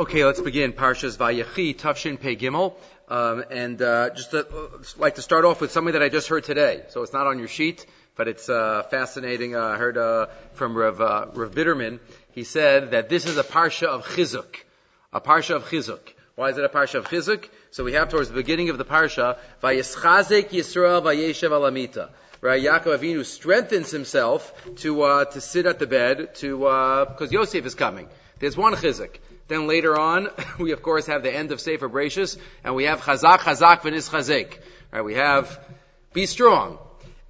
Okay, let's begin. Parshas Vayechi, Tavshin Pe Gimel. Like to start off with something that I just heard today. So it's not on your sheet, but it's fascinating. I heard from Rav Bitterman. He said that this is a Parsha of Chizuk. A Parsha of Chizuk. Why is it a Parsha of Chizuk? So we have towards the beginning of the Parsha, Vayeschazek Yisrael Vayeshev Alamita. Right, Yaakov Avinu strengthens himself to sit at the bed because Yosef is coming. There's one chizuk. Then later on, we of course have the end of Sefer Brachos, and we have Chazak v'nis chazek. Right, we have be strong,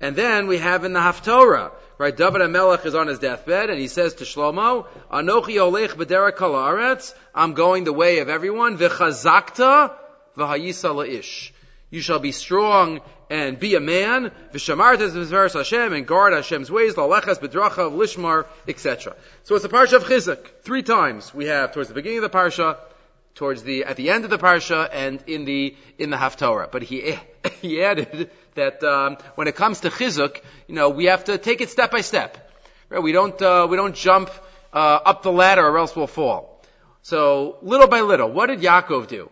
and then we have in the Haftorah. Right, David HaMelech is on his deathbed, and he says to Shlomo, "Anochi olech b'derek kol haaretz. I'm going the way of everyone. V'chazakta v'hayisa la'ish. You shall be strong and be a man. V'shamartas v'zveres Hashem, and guard Hashem's ways. L'alechas b'dracha v'lishmar, etc." So it's a parsha of Chizuk. Three times we have towards the beginning of the parsha, at the end of the parsha, and in the Haftorah. But he added that when it comes to Chizuk, we have to take it step by step. Right? We don't jump up the ladder, or else we'll fall. So little by little, what did Yaakov do?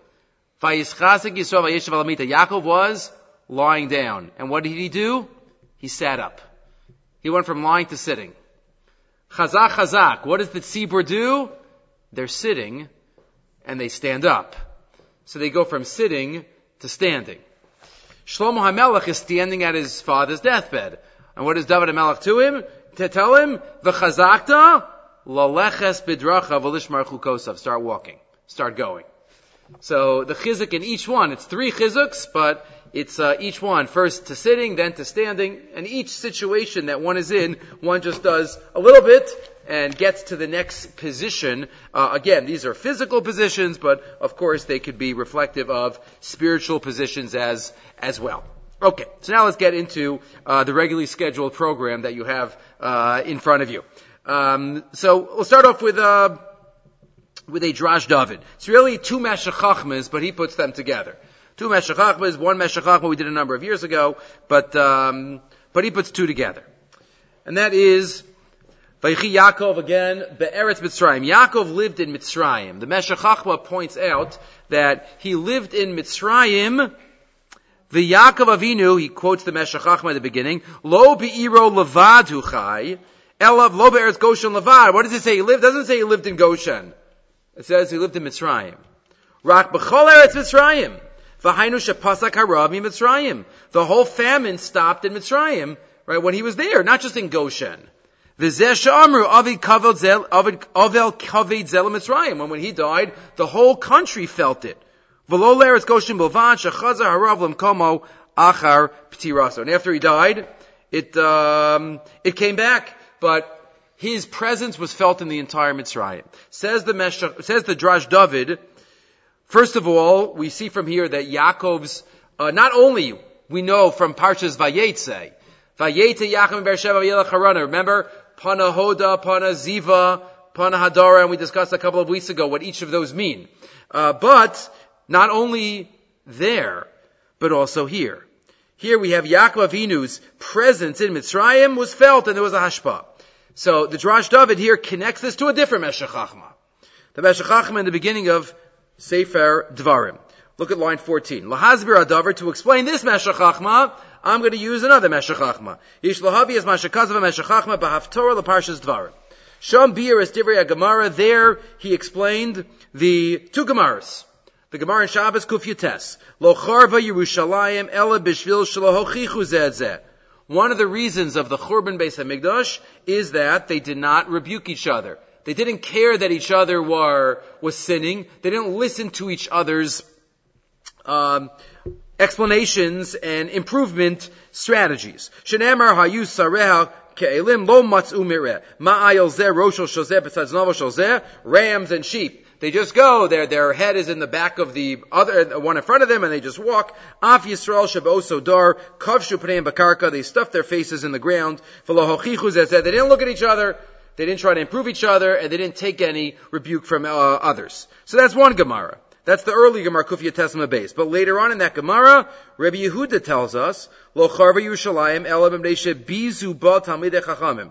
Yaakov was lying down. And what did he do? He sat up. He went from lying to sitting. Chazak, chazak. What does the tzibur do? They're sitting, and they stand up. So they go from sitting to standing. Shlomo HaMelech is standing at his father's deathbed. And what does David HaMelech tell him? V'chazakta laleches bidracha v'lishmar chukosav. Start walking. Start going. So the chizuk in each one, it's three chizuks, but it's each one, first to sitting, then to standing, and each situation that one is in, one just does a little bit and gets to the next position. Again, these are physical positions, but of course they could be reflective of spiritual positions as well. Okay, so now let's get into the regularly scheduled program that you have in front of you. So we'll start off with a Drash David. It's really two Meshech Chochmahs, but he puts them together. Two Meshech Chochmahs, one Meshech Chochmah we did a number of years ago, but he puts two together. And that is, Vayechi Yaakov again, Be'eretz Mitzrayim. Yaakov lived in Mitzrayim. The Meshech Chochmah points out that he lived in Mitzrayim. The Yaakov Avinu, he quotes the Meshech Chochmah at the beginning, Lo Be'iro Levad Huchai, Elav Lo Be'eretz Goshen Levad. What does it say he lived? It doesn't say he lived in Goshen. It says he lived in Mitzrayim. Rak b'chol eretz Mitzrayim. V'hainu shepasak harav mi Mitzrayim. The whole famine stopped in Mitzrayim, right, when he was there, not just in Goshen. V'zeh she'amru avid kaved zel Mitzrayim. And when he died, the whole country felt it. V'lo l'eretz Goshen b'lvad shechaza harav l'mkomo achar p'tiraso. And after he died, it came back, but his presence was felt in the entire Mitzrayim. Says the Drash David, first of all, we see from here that Yaakov's, not only we know from Parshas Vayetze, Vayetze Yaakov Beersheva Yelech Harana, remember? Pana Hoda, Pana Ziva, Pana Hadara, and we discussed a couple of weeks ago what each of those mean. But, not only there, but also here. Here we have Yaakov Avinu's presence in Mitzrayim was felt, and there was a hashpah. So the Drash David here connects this to a different Meshech Chochmah. The Meshech Chochmah in the beginning of Sefer Dvarim. Look at line 14. Lahazbir Adavar, to explain this Meshech Chochmah, I'm going to use another Meshech Chochmah. Yish Lahavi is Mashakazav Meshech Chochmah B'Haftorah L'Parshas Dvarim. Sham Bir is Divrei HaGemara. There he explained the two Gemaras. The Gemara in Shabbos Kuf Yates. Lo Charva Yerushalayim Ela Bishvil Shalohochichu Zedzeh. One of the reasons of the Churban Beis HaMikdash is that they did not rebuke each other. They didn't care that each other was sinning. They didn't listen to each other's explanations and improvement strategies. Shenamar hayu sareha ke'elim lo matzu mireh. Ma'ayel zeh roshel shozeh b'tzadznavo shozeh. Rams and sheep. They just go, their head is in the back of the other one in front of them, and they just walk. Af Yisrael Shaboso Dar, Kavshu Pneim Bakarka, they stuffed their faces in the ground. Velohochichu Zezeh, they didn't look at each other, they didn't try to improve each other, and they didn't take any rebuke from others. So that's one Gemara. That's the early Gemara, Kufya Tesma base. But later on in that Gemara, Rebbe Yehuda tells us, Lo Charva Yerushalayim Ela B'mnei Shebizu Ba Talmide Chachamim,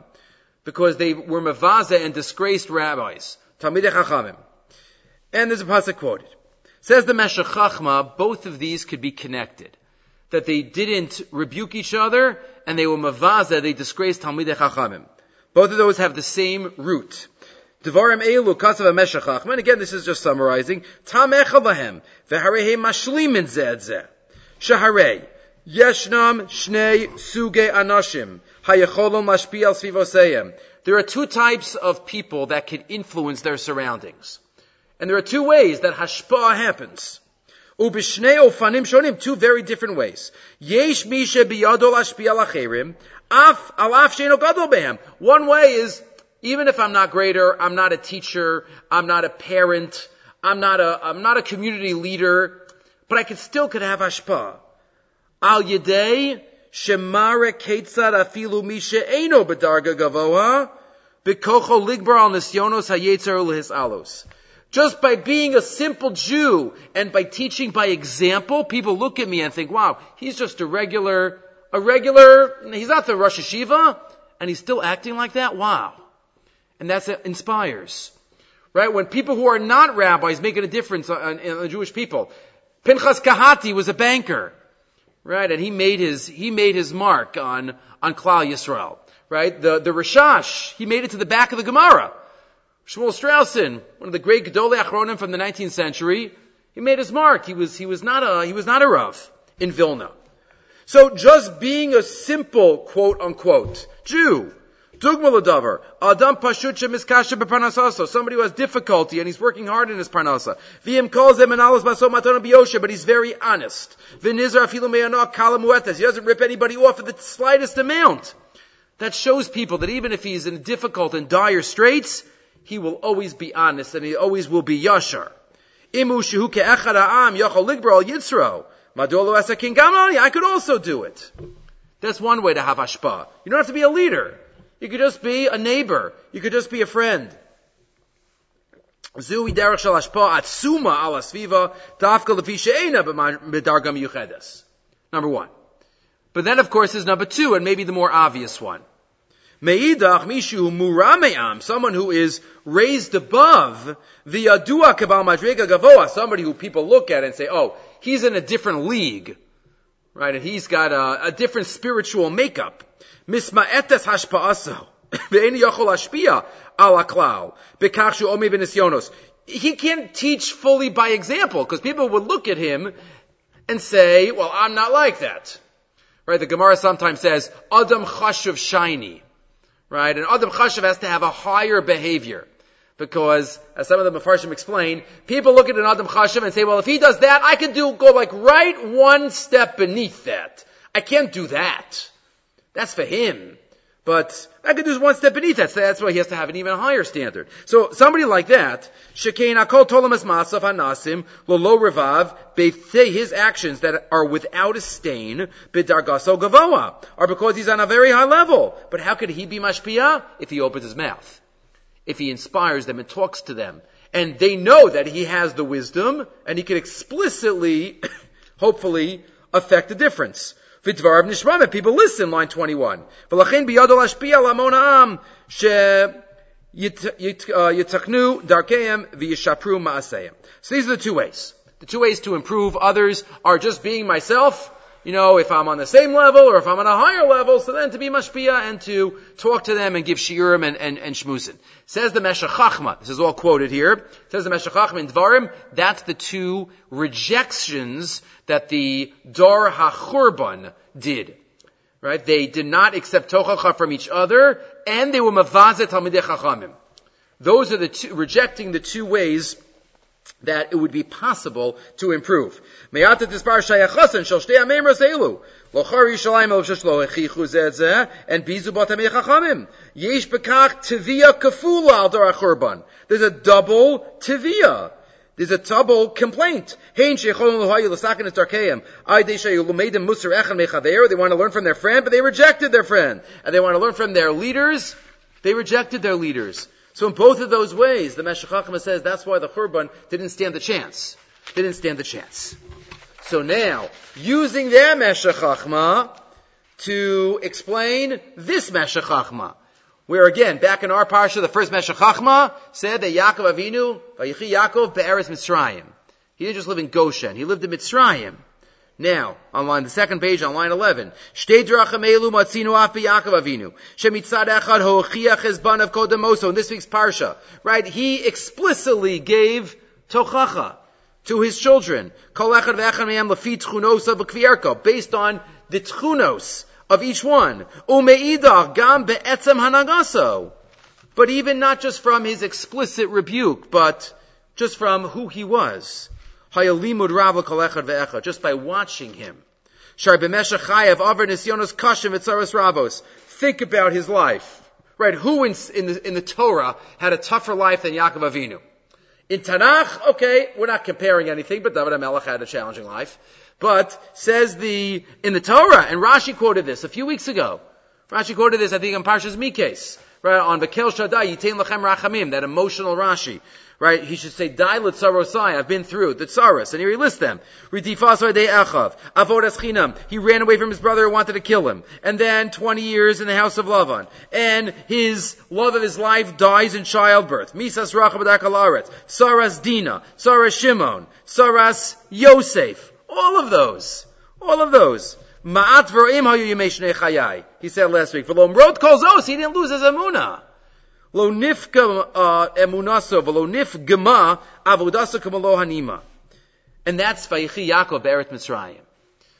because they were Mavaza and disgraced rabbis. Talmide Chachamim. And there's a pasuk quoted. Says the Meshech Chochmah, both of these could be connected. That they didn't rebuke each other, and they were mavaza, they disgraced Talmide chachamim. Both of those have the same root. Dvarim elu kasav Meshech Chochmah, and again this is just summarizing, tamecha lahem, v'harehe mashlim in zed zeh. Shaharei, yeshnam shnei suge anashim, hayecholom lashpi al svivoseim. There are two types of people that can influence their surroundings. And there are two ways that hashpah happens. Ubishnei ofanim shonim, two very different ways. Yesh mi shebiyado lashpi al acherim, af alaf sheino gadol behem. One way is, even if I'm not greater, I'm not a teacher, I'm not a parent, I'm not a community leader, but I could still have hashpah. Al yedei shemare ketzad afilu mi she'eino b'darga gavoha b'kocho ligbar al nisyonos hayetzer ulehis alos. Just by being a simple Jew and by teaching by example, people look at me and think, wow, he's just a regular, he's not the Rosh Yeshiva, and he's still acting like that? Wow. And that inspires. Right? When people who are not rabbis make a difference on Jewish people. Pinchas Kahati was a banker. Right? And he made his mark on Klal Yisrael. Right? The Rishash, he made it to the back of the Gemara. Shmuel Straussen, one of the great Gedolei Achronim from the 19th century, he made his mark. He was not a Rav in Vilna. So just being a simple quote unquote Jew, Dugma L'Davar, Adam Pashut Shemiskasha B'Parnasaso, somebody who has difficulty and he's working hard in his Parnasa. V'im Kol Zeh Min Alos Baso Matana B'Yosha, but he's very honest. V'Nizra Afilu Me'anah Kala Mu'etes, he doesn't rip anybody off at the slightest amount. That shows people that even if he's in difficult and dire straits, he will always be honest, and he always will be yashar. Imu shehu ke'echad ha'am yachol ligbar al yitzro. Madolo asa king gamani. I could also do it. That's one way to have hashpah. You don't have to be a leader. You could just be a neighbor. You could just be a friend. Zuhi derech shel hashpah atzuma al asviva dafka lefi she'ena b'darga miyuchedes. Number one. But then, of course, is number two, and maybe the more obvious one. Meidach mishu murameam, someone who is raised above the adua kebal madrega gavoa, somebody who people look at and say, "Oh, he's in a different league, right? And he's got a different spiritual makeup." Misma'etes hashpa'aso ve'eni yachol hashpia ala klal bekachshu omi v'nisyonos. He can't teach fully by example because people would look at him and say, "Well, I'm not like that," right? The Gemara sometimes says, "Adam chashuv shiny." Right? And Adam Chashav has to have a higher behavior. Because, as some of the Mefarshim explain, people look at an Adam Chashav and say, well, if he does that, I can go right one step beneath that. I can't do that. That's for him. But I can do one step beneath that. So that's why he has to have an even higher standard. So somebody like that, Shekein Akol Tolam Es Masav Hanasim Lolo Revav Beitzei, his actions that are without a stain B'Dargaso Gavoa are because he's on a very high level. But how could he be mashpia if he opens his mouth, if he inspires them and talks to them, and they know that he has the wisdom and he can explicitly, hopefully, affect the difference. People listen, line 21. So these are the two ways. The two ways to improve others are just being myself, if I'm on the same level or if I'm on a higher level, so then to be mashpia and to talk to them and give shiurim and shmuzin. Says the Meshech Chochmah, this is all quoted here, says the Meshech Chochmah in Dvarim, that's the two rejections that the Dor HaChurban did. Right? They did not accept tochacha from each other, and they were mavazet Talmidei Chachamim. Those are the two, rejecting the two ways that it would be possible to improve. There's a double tivia. There's a double complaint. They want to learn from their friend, but they rejected their friend. And they want to learn from their leaders, they rejected their leaders. So in both of those ways, the Meshech Chochmah says that's why the Churban didn't stand the chance. So now, using their Meshech Chochmah to explain this Meshech Chochmah, Where again, back in our parsha, the first Meshech Chochmah said that Yaakov Avinu, Vayechi Yaakov, Be'eretz Mitzrayim. He didn't just live in Goshen, he lived in Mitzrayim. Now, on line, the second page, on line 11. In this week's parsha, right, he explicitly gave tochacha to his children, based on the tchunos of each one. But even not just from his explicit rebuke, but just from who he was. Just by watching him. Think about his life. Right, who in the Torah had a tougher life than Yaakov Avinu? In Tanakh, okay, we're not comparing anything, but David HaMelech had a challenging life. But says in the Torah, and Rashi quoted this a few weeks ago. Rashi quoted this, I think, on Parshas Mikes, right, on Bekel Shaddai, Yitain Lachem Rachamim, that emotional Rashi. Right, he should say, "Dai l'tzarosai." I've been through the tsaros, and here he lists them. He ran away from his brother who wanted to kill him, and then 20 years in the house of Lavan, and his love of his life dies in childbirth. Misas Rachab Dakalaret, Saras Dina, Saras Shimon, Saras Yosef. All of those. Ma'at v'ro'im hayu yemei shnei chayai. He said last week, "V'lo mrod kol zos." He didn't lose his emunah. Lo nifka emunaso v'lo nifgama avodaso kamalo hanima. And that's Vayechi Yaakov Be'eretz Mitzrayim.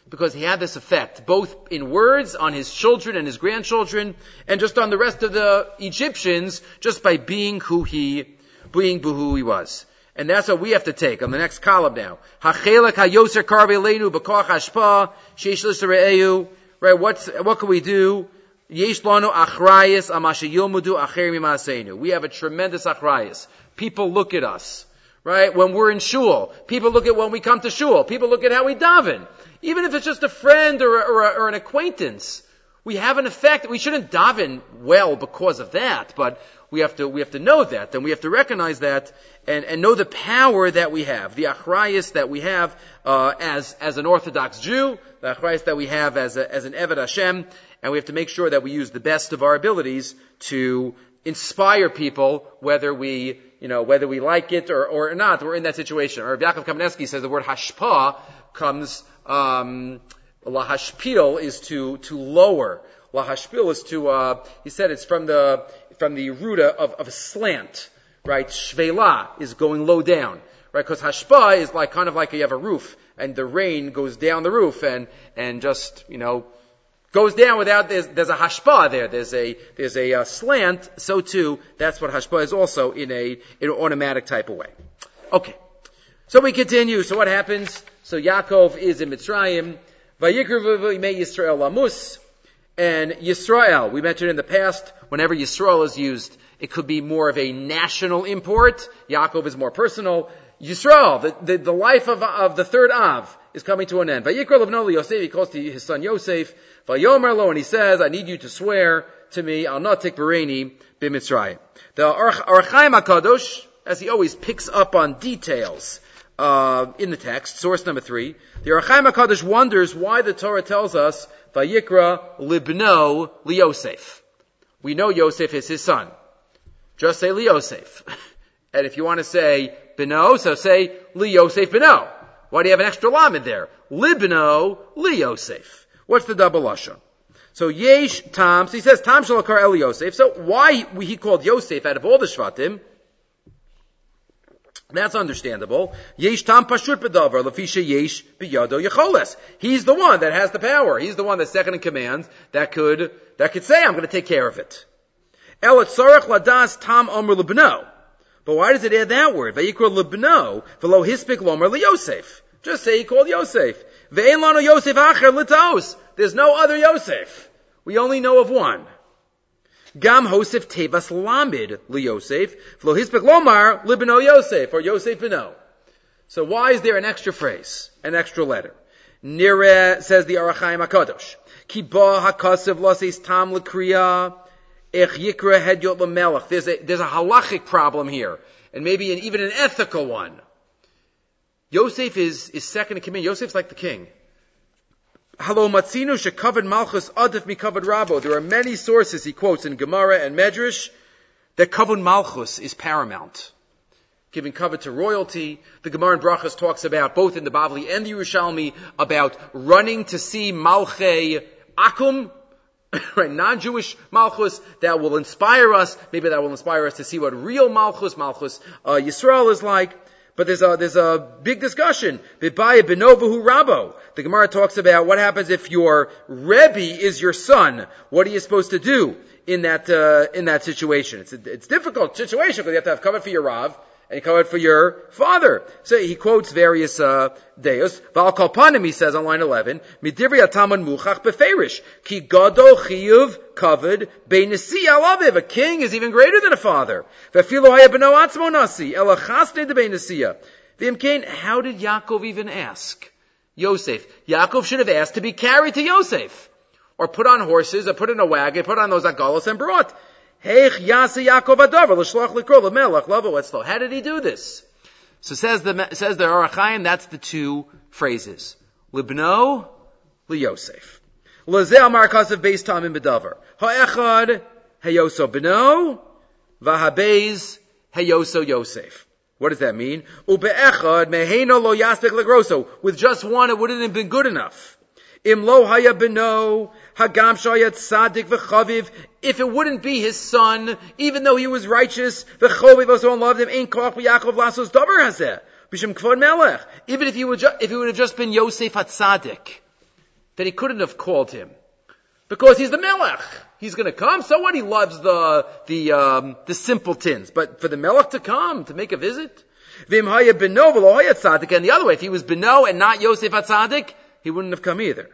Because he had this effect, both in words, on his children and his grandchildren, and just on the rest of the Egyptians, just by being who he was. And that's what we have to take on the next column now. Hachelak hayoser karve leinu b'koach hashpa sheish l'sareu. Right, what can we do? Yesh lanu achrayis amashe yomudu acher mimaseinu. We have a tremendous achrayis. People look at us, right? When we're in shul, people look at when we come to shul. People look at how we daven. Even if it's just a friend or an acquaintance, we have an effect. We shouldn't daven well because of that, but we have to know that, and we have to recognize that, and know the power that we have, the achrayus that we have as an Orthodox Jew, the achrayus that we have as an Eved Hashem, and we have to make sure that we use the best of our abilities to inspire people, whether we like it or not. We're in that situation. Or Yaakov Kamenetsky says the word hashpa comes lahashpil is to lower. Lahashpil is to he said it's from the root of a slant, right? Shvela is going low down, right? Because hashpa is like kind of like you have a roof and the rain goes down the roof and just, goes down without, there's a hashpa there. There's a slant. So too, that's what hashpa is also in an automatic type of way. Okay. So we continue. So what happens? So Yaakov is in Mitzrayim. Vayikru v'yimei Yisrael lamus. And Yisrael, we mentioned in the past, whenever Yisrael is used, it could be more of a national import. Yaakov is more personal. Yisrael, the life of the third Av is coming to an end. Vayikra levno Yosef, he calls to his son Yosef. Vayomer lo, and he says, I need you to swear to me, I'll not take Bereni b'Mitzrayim. The Arachaim Hakadosh, as he always picks up on details in the text, source number 3, the Arachaim Hakadosh wonders why the Torah tells us Vayikra libno liyosef. We know Yosef is his son. Just say liyosef. And if you want to say bino, so say liyosef bino. Why do you have an extra lamed there? Libno liyosef. What's the double lashon? So yesh tam. So he says tam shalakar el Yosef. So why he called Yosef out of all the shvatim? That's understandable. Yesh tam pashut b'davar lefisha yesh b'yado yecholes. He's the one that has the power. He's the one that's second in command that could say, I'm going to take care of it. El etzorach ladas tam omer lebno. But why does it add that word? Vayikra lebno v'lo hispik lomer liyosef. Just say he called Yosef. Ve'en lano Yosef acher litos. There's no other Yosef. We only know of one. Gam Hosef Tevas Lamid Li Yosef, Vlo Hispik Lomar Libino Yosef, or Yosef Bino. So why is there an extra phrase, an extra letter? Nireh, says the Arachaim HaKadosh, Ki Ba HaKasev Laseis Tam L'Kriya, Ech Yikra Hed Yot L'Melech. There's a halachic problem here, and maybe even an ethical one. Yosef is second in command. Yosef's like the king. Halo Matzinu shekavod Malchus adif mikavod Rabo. There are many sources he quotes in Gemara and Medrash that kavod Malchus is paramount, giving kavod to royalty. The Gemara Brachas talks about, both in the Bavli and the Yerushalmi, about running to see Malchei Akum, right, non-Jewish Malchus, that will inspire us. Maybe that will inspire us to see what real Malchus Yisrael is like. But there's a big discussion. Bibaya benovahu Rabo. The Gemara talks about what happens if your Rebbe is your son. What are you supposed to do in that situation? It's a difficult situation because you have to have covered for your Rav and covered for your father. So he quotes various deos. Val Kalpanim, he says on line 11, Midivri Ataman Muchach Beferish, Ki Gado Chiyuv Kavod Beinasi Alaviv. A king is even greater than a father. Vefilo Haya Beno Atzmo Nasi, Ela Chasne de Beinasiya. Vimkain, how did Yaakov even ask? Yosef. Yaakov should have asked to be carried to Yosef, or put on horses, or put in a wagon, put on those agalos and brought. How did he do this? So says the Arachaim, that's the two phrases. Libno, Liyosef. L'zeh amar kasev beis tamim bedavar. Ha'echad, heyoso b'no, v'habeiz, heyoso Yosef. What does that mean? Ube'echad meheino lo yastek legroso. With just one, it wouldn't have been good enough. Im lo haya beno, hagam shayat sadik v'chaviv. If it wouldn't be his son, even though he was righteous, v'choviv also loved him, ain't koch v'yakov lasos davar hazeh, b'shem kvod melech. Even if he would have just been Yosef HaTzadik, then he couldn't have called him. Because he's the melech. He's gonna come. So what? He loves the simpletons. But for the melech to come, to make a visit? V'im haya beno v'lo haya tzadik. And the other way, if he was beno and not Yosef HaTzadik, he wouldn't have come either.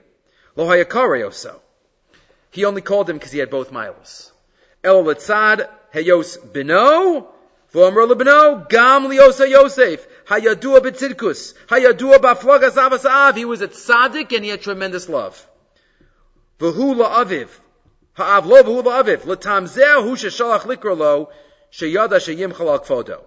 Lo hayakare oso. He only called him because he had both milos. El letzad heyos bino, v'amro lebino gam liosa Yosef hayadua b'tzidkus hayadua b'aflagas avas av. He was a tzaddik and he had tremendous love. V'hu la'aviv ha'av lo v'hu la'aviv l'tam zeh hu sheshalach likrolo sheyada sheyimchal al kvodo.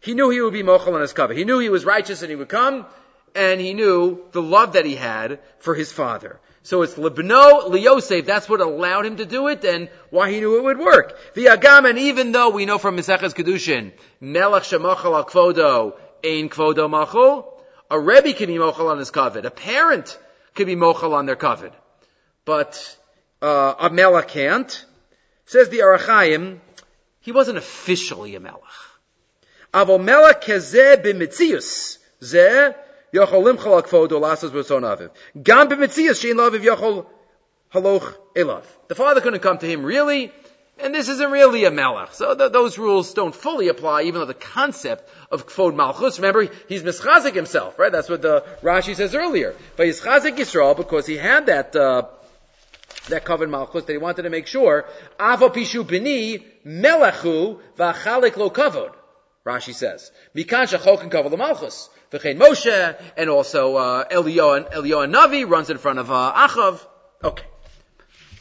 He knew he would be mochel on his cover. He knew he was righteous and he would come. And he knew the love that he had for his father. So it's Libno Liyosef. That's what allowed him to do it and why he knew it would work. The Agam, and even though we know from Mesechus Kedushin, Melech Shemachal al Kvodo, Ein Kvodo Machol, a Rebbe can be Mochal on his Kavod. A parent can be Mochal on their Kavod. But a Melech can't. Says the Arachaim, he wasn't officially a Melech. Avo Melech Kezeh B'Metzius. Zeh Yocholim chalak fodo lasos b'son aviv. Gam b'metzias shein laviv yochol haloch elav. The father couldn't come to him really, and this isn't really a melech. So those rules don't fully apply, even though the concept of kfod malchus, remember, he's mischazik himself, right? That's what the Rashi says earlier. But he's chazik Yisrael because he had that covenant malchus that he wanted to make sure. Avo pishu b'ni melechu v'achalik lo kavod. Rashi says, Mikan shachok and kavod l'malchus. V'chein Moshe, and also Eliyahu and Navi runs in front of Achav. Okay.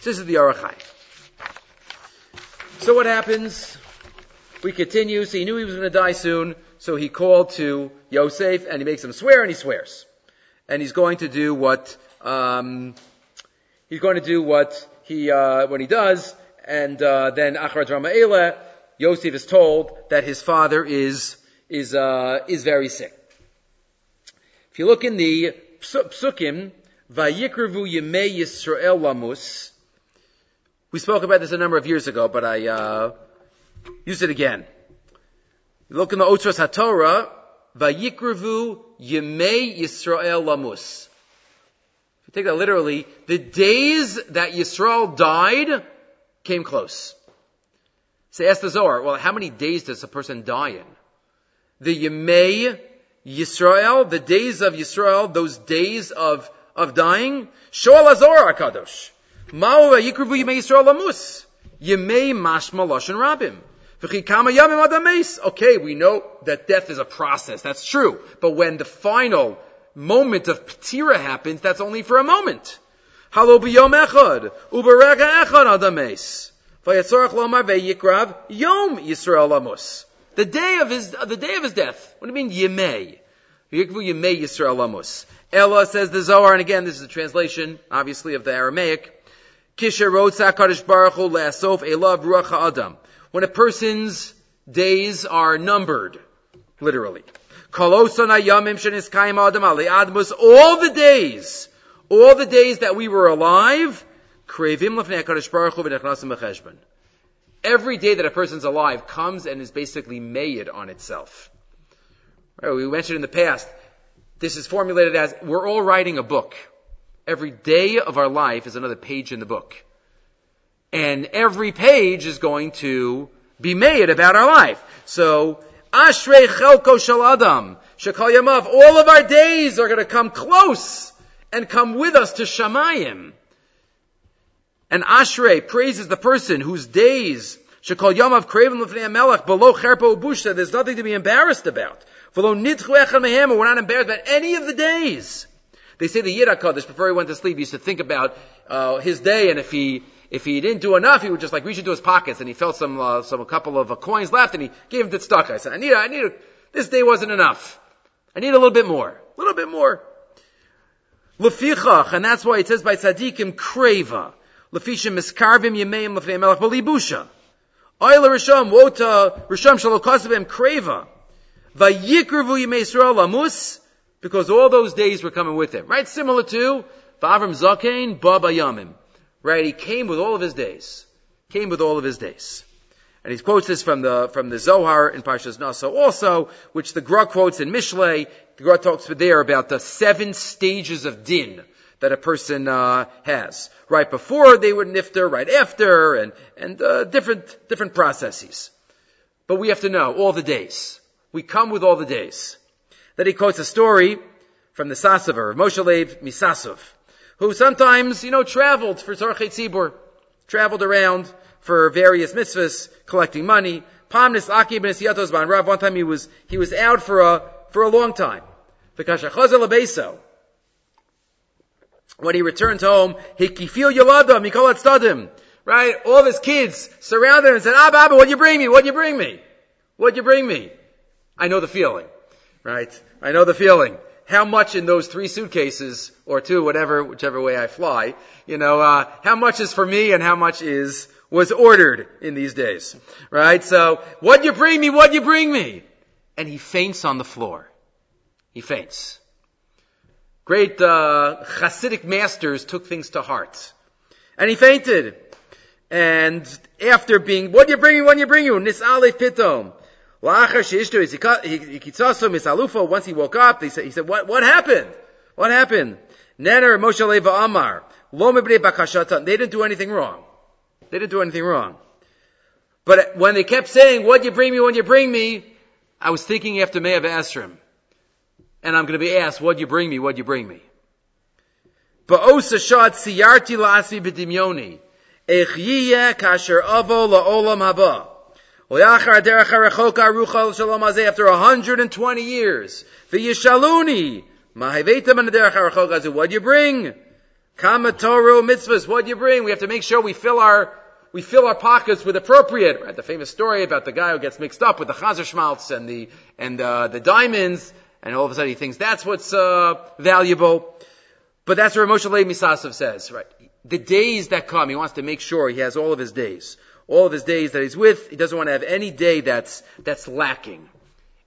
So this is the Arachai. So what happens? We continue. So he knew he was going to die soon, so he called to Yosef, and he makes him swear, and he swears. And he's going to do what, when he does, and then Achrat Rama'ela, Yosef is told that his father is very sick. If you look in the psukim, Vayikrevu Yemei Yisrael Lamus. We spoke about this a number of years ago, but I used it again. You look in the Otros HaTorah, Vayikrevu Yemei Yisrael Lamus. If you take that literally, the days that Yisrael died came close. So ask the Zohar, well, how many days does a person die in? The Yemei Yisrael, the days of Yisrael, those days of dying. Shoal Azor Akadosh. Ma'ova Yikruvu Yimei Yisrael Lamus. Yimei Mashma Lashon Rabim. V'chikama Yamim Adameis. Okay, we know that death is a process. That's true. But when the final moment of Ptira happens, that's only for a moment. Halo B'yom Echad. U'berega Echad Adameis. V'yatzorach Lomar V'yikrav Yom Yisrael Lamus. The day of his death. What do you mean, Yemei? Yikvu Yemei Yisrael Lamus. Ella, says the Zohar, and again, this is a translation, obviously, of the Aramaic. Kisha Rotsa Kadosh Baruch Hu Lasof Elav Ruach Adam. When a person's days are numbered, literally. Kolosana Yamim Sheniskayim Adam Ali Admus. All the days that we were alive, Krevim Lefnei Kadosh Baruch Hu V'Nechnasim B'Cheshbon. Every day that a person's alive comes and is basically made on itself. We mentioned in the past, this is formulated as, we're all writing a book. Every day of our life is another page in the book. And every page is going to be made about our life. So, Ashrei Chelko Shel Adam, Shekal Yamav, all of our days are going to come close and come with us to Shamayim. And Ashrei praises the person whose days, Shekal Yamav, Kraven Lefnei HaMelech, below Cherpa Ubusha, there's nothing to be embarrassed about. We're not embarrassed about any of the days. They say the Yid HaKadosh, before he went to sleep, he used to think about his day, and if he didn't do enough, he would just reach into his pockets, and he felt a couple of coins left, and he gave him the tzedakah. He said, I need this day wasn't enough. I need a little bit more. Lefichach, and that's why it says by Tzadikim, Kreva, Lefishim Miskarvim Yemeim Lefnei Melech Balibusha, Oyla Risham, Wota Risham Shalokosavim Kreva, Vayikrivu Yimei Yisrael Lamus, because all those days were coming with him. Right? Similar to Vavram Zakein Baba Yamim. Right? He came with all of his days. And he quotes this from the Zohar in Parshas Naso also, which the Gra quotes in Mishlei. The Gra talks there about the 7 stages of din that a person has. Right before they were nifter, right after, and different processes. But we have to know all the days. We come with all the days. Then he quotes a story from the Sasover, Moshe Leib Misasov, who sometimes, traveled for Tzarchei Tzibur, traveled around for various mitzvahs, collecting money. Pamnis Akib ben Siatos ban Rav. One time he was out for a long time. When he returned home, he kifil yolada mikolat stadim. Right, all of his kids surrounded him and said, "Abba, Abba, what'd you bring me?" I know the feeling, right? How much in those 3 suitcases, or 2, whichever way I fly, how much is for me and how much was ordered in these days, right? So, what'd you bring me? And he faints on the floor. Great Hasidic masters took things to heart. And he fainted. And after being, what'd you bring you? Nis'alef pitom. Once he woke up, he said, What happened? They didn't do anything wrong. But when they kept saying, What'd you bring me? I was thinking after Me'av Asrim. And I'm going to be asked, What'd you bring me? After 120 years, v'yishaluni ma'haveitam an derech harachoka azu. What'd you bring? Kama Torah mitzvahs. What'd you bring? We have to make sure we fill our pockets with appropriate. Right? The famous story about the guy who gets mixed up with the chazer schmaltz and the diamonds, and all of a sudden he thinks that's what's valuable. But that's what Moshe Leib Misasov says. Right? The days that come, he wants to make sure he has all of his days. All of his days that he's with, he doesn't want to have any day that's lacking.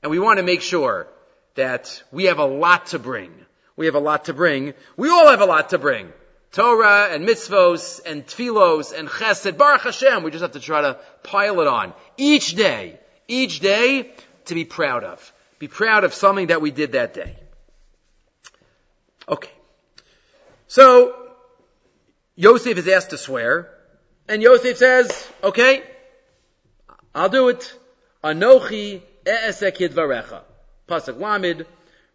And we want to make sure that we have a lot to bring. We all have a lot to bring. Torah and mitzvos and tfilos and chesed, Baruch Hashem, we just have to try to pile it on. Each day to be proud of. Be proud of something that we did that day. Okay. So, Yosef is asked to swear. And Yosef says, okay, I'll do it. Anochi e'esek yidvarecha. Pasuk Lamed.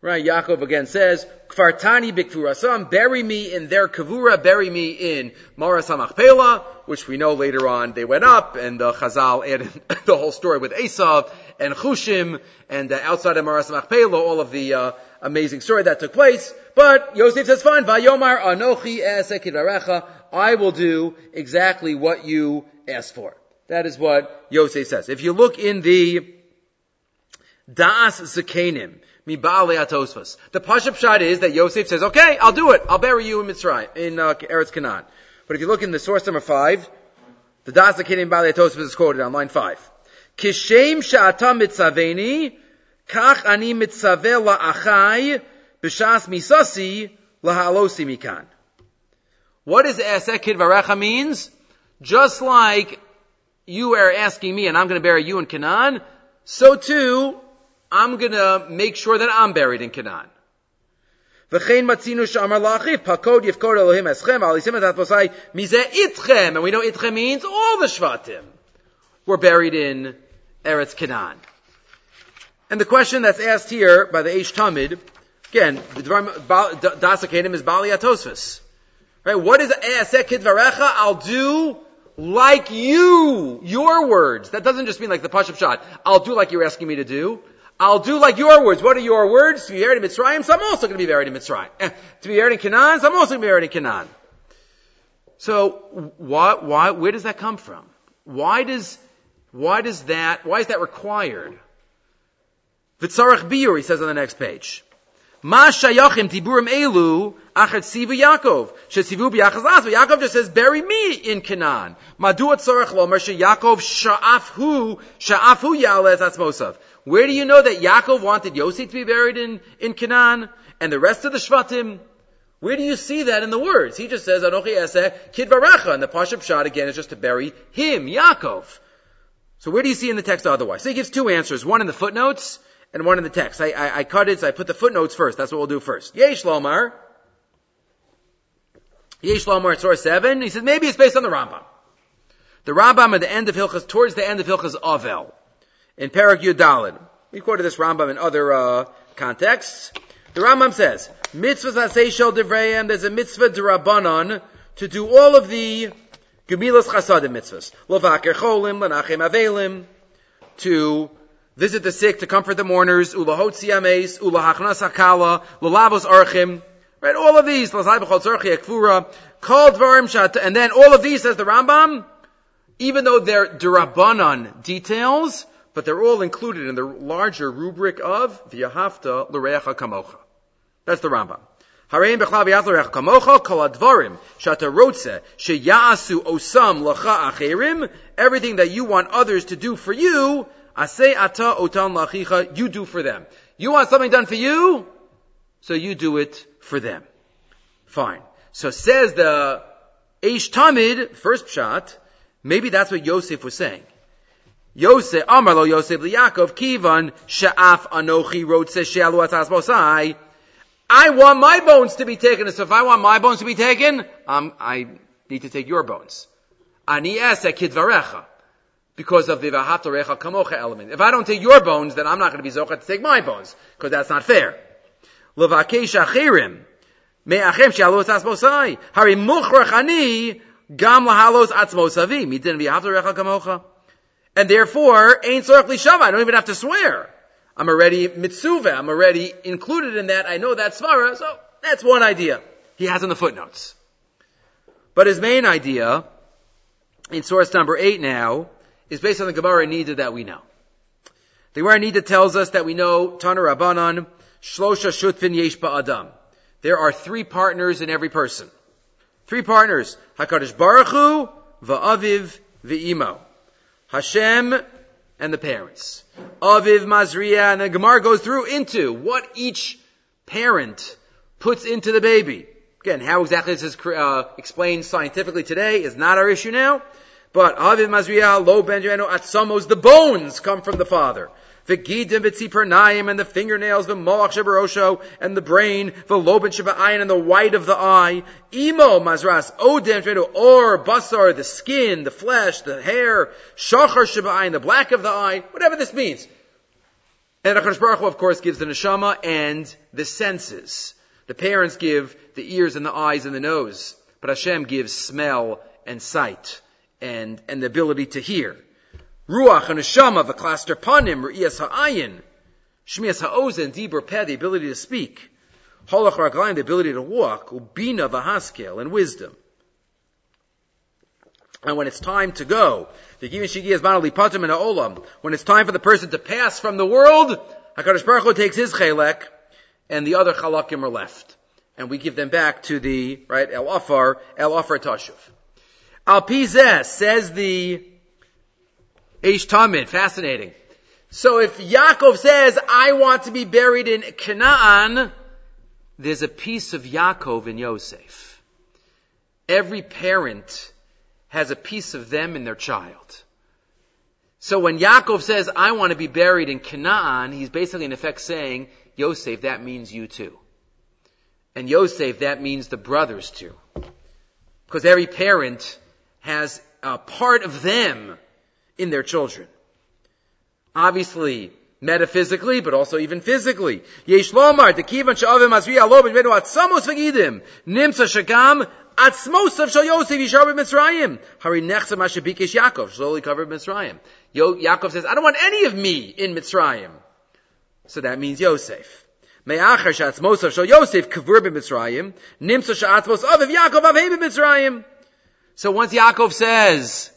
Right, Yaakov again says, Kfartani bikfurasam, bury me in their kavura, bury me in Marasamachpela, which we know later on they went up, and Chazal added the whole story with Esav, and Chushim, and outside of Marasamachpela, all of the amazing story that took place. But Yosef says, fine, Vayomar anochi e'esek yidvarecha, I will do exactly what you asked for. That is what Yosef says. If you look in the Da'as Zakenim, Miba'alei HaTosfos. The Pashup Shad is that Yosef says, okay, I'll do it. I'll bury you in Mitzrayim, in Eretz Canaan. But if you look in the source number 5, the Das L'Kenim Ba'alei HaTosfos is quoted on line 5. Kishem sha'atam mitzaveni, kach ani mitzaveh la'achai, b'shas misasi, la'halosi mikan. What does Asekid Varecha means? Just like you are asking me and I'm going to bury you in Canaan, so too, I'm going to make sure that I'm buried in Canaan. And we know itchem means all the Shvatim were buried in Eretz Canaan. And the question that's asked here by the Eish Tamid, again, the Das HaKedim is Ba'alei HaTosfos. Right? What is Aseh Kidvarecha? I'll do like you, your words. That doesn't just mean like the Pashup Shad. I'll do like you're asking me to do. I'll do like your words. What are your words? To be buried in Mitzrayim, so I'm also going to be buried in Mitzrayim. To be buried in Canaan, so I'm also going to be buried in Canaan. So, where does that come from? Why is that required? V'tzarech biur, he says on the next page. Ma shayachim tiburim elu, achet sivu Yaakov. She sivu b'yachaz las, but Yaakov just says, bury me in Canaan. Madu atzorech lomer she Yaakov sha'afhu ya'aleh atzmosav. Where do you know that Yaakov wanted Yosef to be buried in Canaan and the rest of the Shvatim? Where do you see that in the words? He just says, Anochi eseh kidvarecha, and the Pashup Shad again is just to bury him, Yaakov. So where do you see in the text otherwise? So he gives two answers, one in the footnotes and one in the text. I cut it, so I put the footnotes first. That's what we'll do first. Yesh Lomar at source 7. He says, maybe it's based on the Rambam. The Rambam at the end of Hilchas, towards the end of Hilchas Avel. In Perek Yudalid, we quoted this Rambam in other contexts. The Rambam says, "Mitzvahs aseh shel divrayim." There's a mitzvah d'rabanan to do all of the gemilas chasadim mitzvahs, levaker cholim, lenachem avelim, to visit the sick, to comfort the mourners, ulahot siyames, ulahachnas hakala, lulavos archim. Right, all of these, lazai b'chol tzorchi akfura, called dvarim shat, and then all of these, says the Rambam, even though they're d'rabanan details, but they're all included in the larger rubric of V'yahavta l'reacha kamocha. That's the Rambam. Harein b'chla v'yahavta l'reacha kamocha kol advarim shata rotze sheya'asu osam l'cha acherim. Everything that you want others to do for you, aseh ata otan l'achicha, you do for them. You want something done for you, so you do it for them. Fine. So says the Eish Tamid, first pshat, maybe that's what Yosef was saying. Yosef, Amar lo Yosef li Yaakov, Kivan, Sha'af Anochi, Rotse, She'alu Atas Mosai. I want my bones to be taken. So if I want my bones to be taken, I need to take your bones. Ani Eseh Kidvarecha. Because of the V'ahavta L'Reacha Kamocha element. If I don't take your bones, then I'm not going to be Zochah to take my bones. Because that's not fair. L'vakeish Achirim, Me'achem She'alu Atas Mosai. Hari Muchrach Ani, Gam L'Halos Atzmosavi. Midin V'ahavta L'Reacha Kamocha. And therefore, ain't tzorach lishava. I don't even have to swear. I'm already mitzuva. I'm already included in that. I know that svara. So that's one idea he has in the footnotes. But his main idea, in source number 8 now, is based on the Gemara Nidah that we know. The Gemara Nidah tells us that we know Tana Rabbanan Shlosha Shutfin Yesh Ba'adam. There are 3 partners in every person. 3 partners: Hakadosh Baruch Hu, Va'aviv, V'imo. Hashem and the parents. Aviv, Mazriya, and the Gemara goes through into what each parent puts into the baby. Again, how exactly this is explained scientifically today is not our issue now. But Aviv, Mazriya, Lo, Benjamino, Atzamos, the bones come from the father. The Gidim, Vitzipernaim, and the fingernails, the Molach, Shebarosho, and the brain, the Loben, Sheba'ayin, and the white of the eye. Imo, Mazras, Odem, Sheba'ayin, Or, Basar, the skin, the flesh, the hair. Shachar, Sheba'ayin, the black of the eye. Whatever this means. And HaKadosh Baruch Hu, of course, gives the neshama and the senses. The parents give the ears and the eyes and the nose. But Hashem gives smell and sight and the ability to hear. Ruach and Neshama, the cluster panim, Re'iyas ha'ayin, Shmiyas ha'ozen, Dibur peh, the ability to speak, Holach raglayim, the ability to walk, Ubina v'haskel, and wisdom. And when it's time to go, when it's time for the person to pass from the world, HaKadosh Baruch Hu takes his chelek, and the other chalakim are left. And we give them back to the, right, El Afar Tashuv. Al Pi Zeh, says the Eish Tamid, fascinating. So if Yaakov says, I want to be buried in Canaan, there's a piece of Yaakov in Yosef. Every parent has a piece of them in their child. So when Yaakov says, I want to be buried in Canaan, he's basically in effect saying, Yosef, that means you too. And Yosef, that means the brothers too. Because every parent has a part of them in their children. Obviously, metaphysically, but also even physically. Yesh lomar, dekivan she'avim asri alo b'nimenu atzamos v'gidim, nimtza shagam atzmosav shal Yosef yishar b'Mitzrayim, hari nechza mashabikish Yaakov, slowly covered Mitzrayim. Yaakov says, I don't want any of me in Mitzrayim. So that means Yosef. Me'achar she'atzmosav shal Yosef kavur b'Mitzrayim, nimtza she'atzmos aviv Yaakov avhei b'Mitzrayim. So once Yaakov says,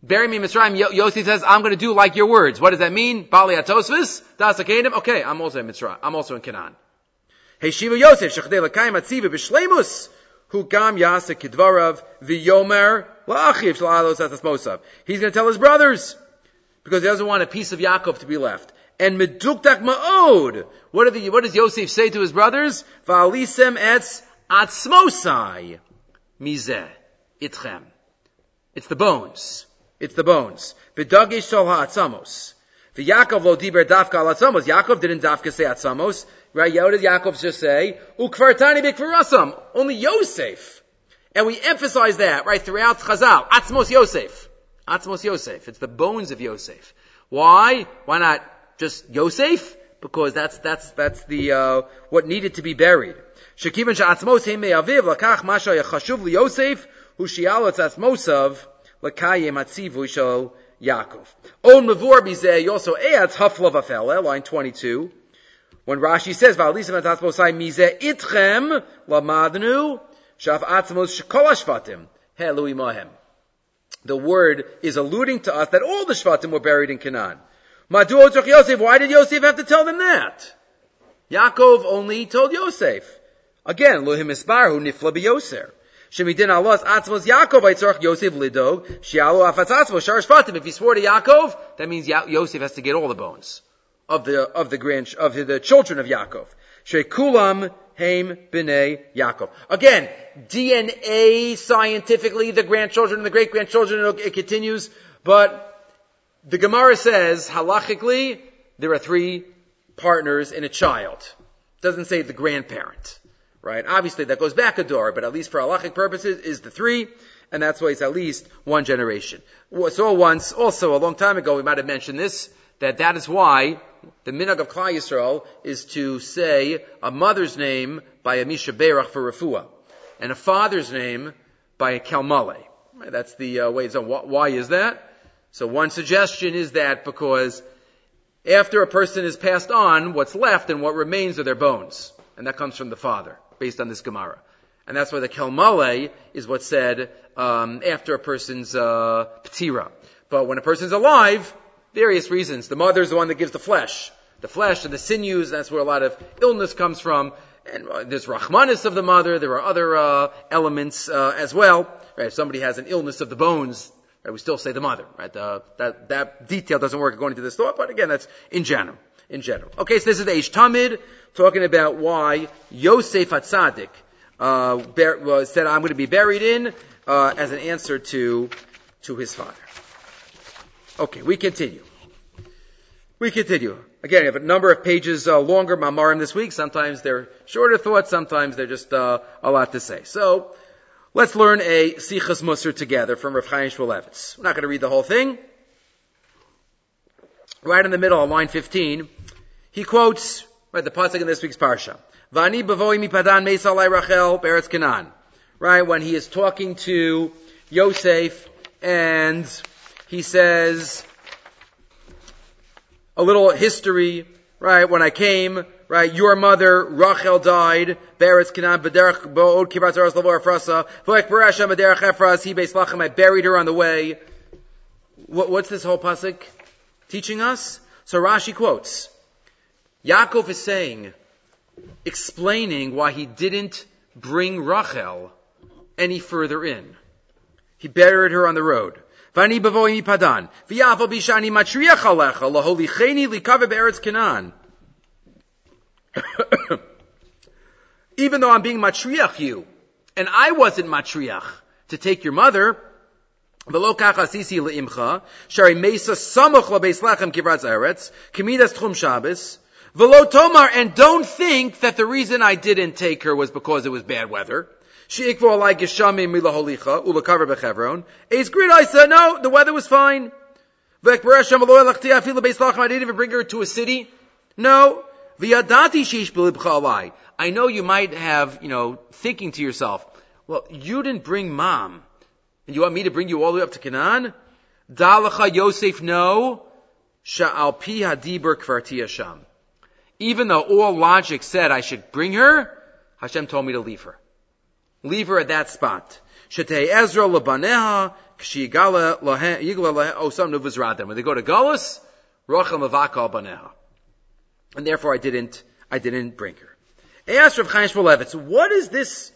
bury me in Mitzrayim, Yosef says, I'm going to do like your words. What does that mean? Bali atosvis, dasakanim. Okay, I'm also in Mitzrayim. I'm also in Canaan. Heshiva Yosef, shechdei l'kayim atziva b'shleimus, hu gam yasek kidvarav v'yomer la'achiv shal'alos atasmosav. He's going to tell his brothers, because he doesn't want a piece of Yaakov to be left. And meduktak ma'od. What does Yosef say to his brothers? V'alisem etz atzmosai mizeh itchem. It's the bones. It's the bones. V'dagesh shal ha'atzamos. V'Yaakov lo diber dafka al atzamos. Yaakov didn't dafka say atzamos. Right? What did Yaakov just say? Ukvartani b'kvarasam. Only Yosef. And we emphasize that, right, throughout Chazal. Atzmos Yosef. Atzmos Yosef. It's the bones of Yosef. Why? Why not just Yosef? Because that's the, what needed to be buried. Shekivan sha'atzmos heim me'aviv lakach masha yachashuv li Yosef hu shi'al atzmosav Lakayim atzivu shel Yaakov. On mavor bizeh also adds hafla v'afela, line 22. When Rashi says va'alisem atzmosai mizeh itchem lamadnu shaf atzmos shkol hashvatim he'elui mohem. The word is alluding to us that all the shvatim were buried in Canaan. Madu otzach Yosef. Why did Yosef have to tell them that? Yaakov only told Yosef. Again, lo himisbar hu nifla b'yoser. Shemidin alos atzmos Yaakov aitzorach Yosef lidog shialo afatzatzmos shar shvatim. If he swore to Yaakov, that means Yosef has to get all the bones of the children of Yaakov. Shekulam heim b'nei Yaakov. Again, DNA scientifically, the grandchildren and the great grandchildren, it continues. But the Gemara says halachically there are three partners in a child. It doesn't say the grandparent. Right? Obviously, that goes back a door, but at least for halachic purposes, is the three, and that's why it's at least one generation. So once, also a long time ago, we might have mentioned this, that is why the minhag of Klal Yisrael is to say a mother's name by a mishaberach for refuah, and a father's name by a kalmale. Right? That's the way it's done. Why is that? So one suggestion is that because after a person is passed on, what's left and what remains are their bones, and that comes from the father, based on this Gemara. And that's why the Kelmale is what's said after a person's Ptira. But when a person's alive, various reasons. The mother's the one that gives the flesh and the sinews, and that's where a lot of illness comes from. And there's Rachmanis of the mother, there are other elements as well. Right, if somebody has an illness of the bones, right, we still say the mother. Right, that detail doesn't work according to this thought, but again, that's in general. Okay, so this is the Eish Tamid talking about why Yosef HaTzadik said, I'm going to be buried in, as an answer to his father. Okay, we continue. Again, we have a number of pages longer Mamarim this week. Sometimes they're shorter thoughts, sometimes they're just a lot to say. So, let's learn a Sichas Musar together from Rav Chaim Shulevitz. We're not going to read the whole thing. Right in the middle on line 15, he quotes the pasuk in this week's parsha. Vani bavoi mi padan mesalai Rachel beretz Canaan. Right, when he is talking to Yosef and he says a little history, right, when I came, right, your mother Rachel died, beretz Canaan b'derech bo'od kibbutz aras lavo efrasa, v'ek b'rasha b'derech efras he beis lachem, I buried her on the way. What's this whole pasuk teaching us? So Rashi quotes, Yaakov is saying, explaining why he didn't bring Rachel any further in. He buried her on the road. Even though I'm being matriach you, and I wasn't matriach to take your mother, and don't think that the reason I didn't take her was because it was bad weather. No, the weather was fine. I didn't even bring her to a city. No. I know you might have, thinking to yourself, well, you didn't bring mom. And you want me to bring you all the way up to Canaan? Dalacha Yosef, no. Sha'al pi hadiber kvarti Hashem. Even though all logic said I should bring her, Hashem told me to leave her. Leave her at that spot. Shetei Ezra lebaneha k'shigala yigla osam nuvuzradim. When they go to Galus, Rachel mevakal baneha. And therefore I didn't bring her. Ask Rav Chaim Shulevitz, what is this?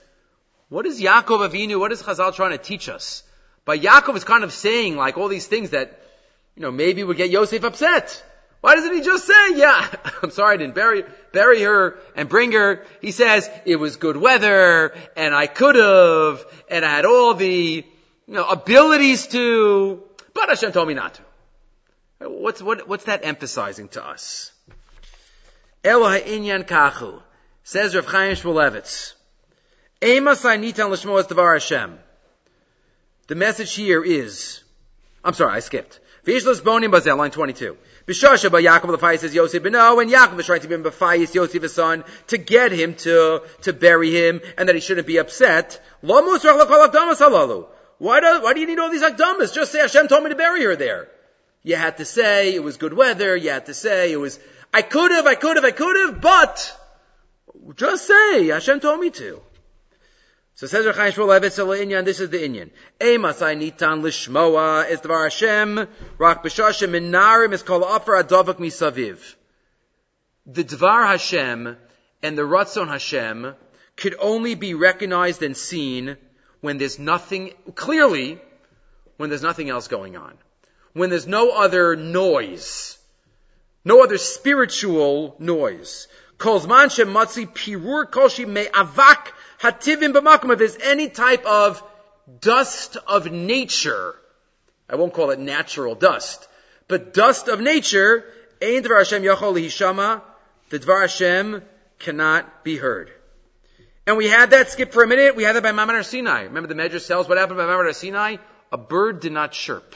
What is Yaakov Avinu? What is Chazal trying to teach us? But Yaakov is kind of saying like all these things that, maybe would get Yosef upset. Why doesn't he just say, yeah, I'm sorry I didn't bury her and bring her. He says, it was good weather and I could have and I had all the, abilities to, but Hashem told me not to. What's that emphasizing to us? Ela ha'inyan kachu, says Rav Chaim Shmulevitz. Emasai nitan l'shmo es devar Hashem. The message here is, I'm sorry, I skipped. V'ishlos bonim bazel, line 22. B'shosha ba Yaakov l'fayis is Yosef b'no, and Yaakov is trying to be b'fayis Yosef his son to get him to bury him and that he shouldn't be upset. Lo musrach l'kol akdamas halalu. Why do you need all these akdamas? Just say Hashem told me to bury her there. You had to say it was good weather. You had to say it was, I could have, but just say Hashem told me to. So says Rav Chaim Shulevitz, this is the inyan. Emasai nitan lishmoa is devar Hashem. Rak b'shashem minarim is called afar adavak misaviv. The devar Hashem and the ratzon Hashem could only be recognized and seen when there's nothing, clearly, when there's nothing else going on, when there's no other noise, no other spiritual noise. Kolzman shem matzi pirur koshi me'avak. If there's any type of dust of nature, I won't call it natural dust, but dust of nature, the Dvar Hashem cannot be heard. And we had that, skip for a minute, we had that by Mount Sinai. Remember the Medrash tells what happened by Mount Sinai? A bird did not chirp.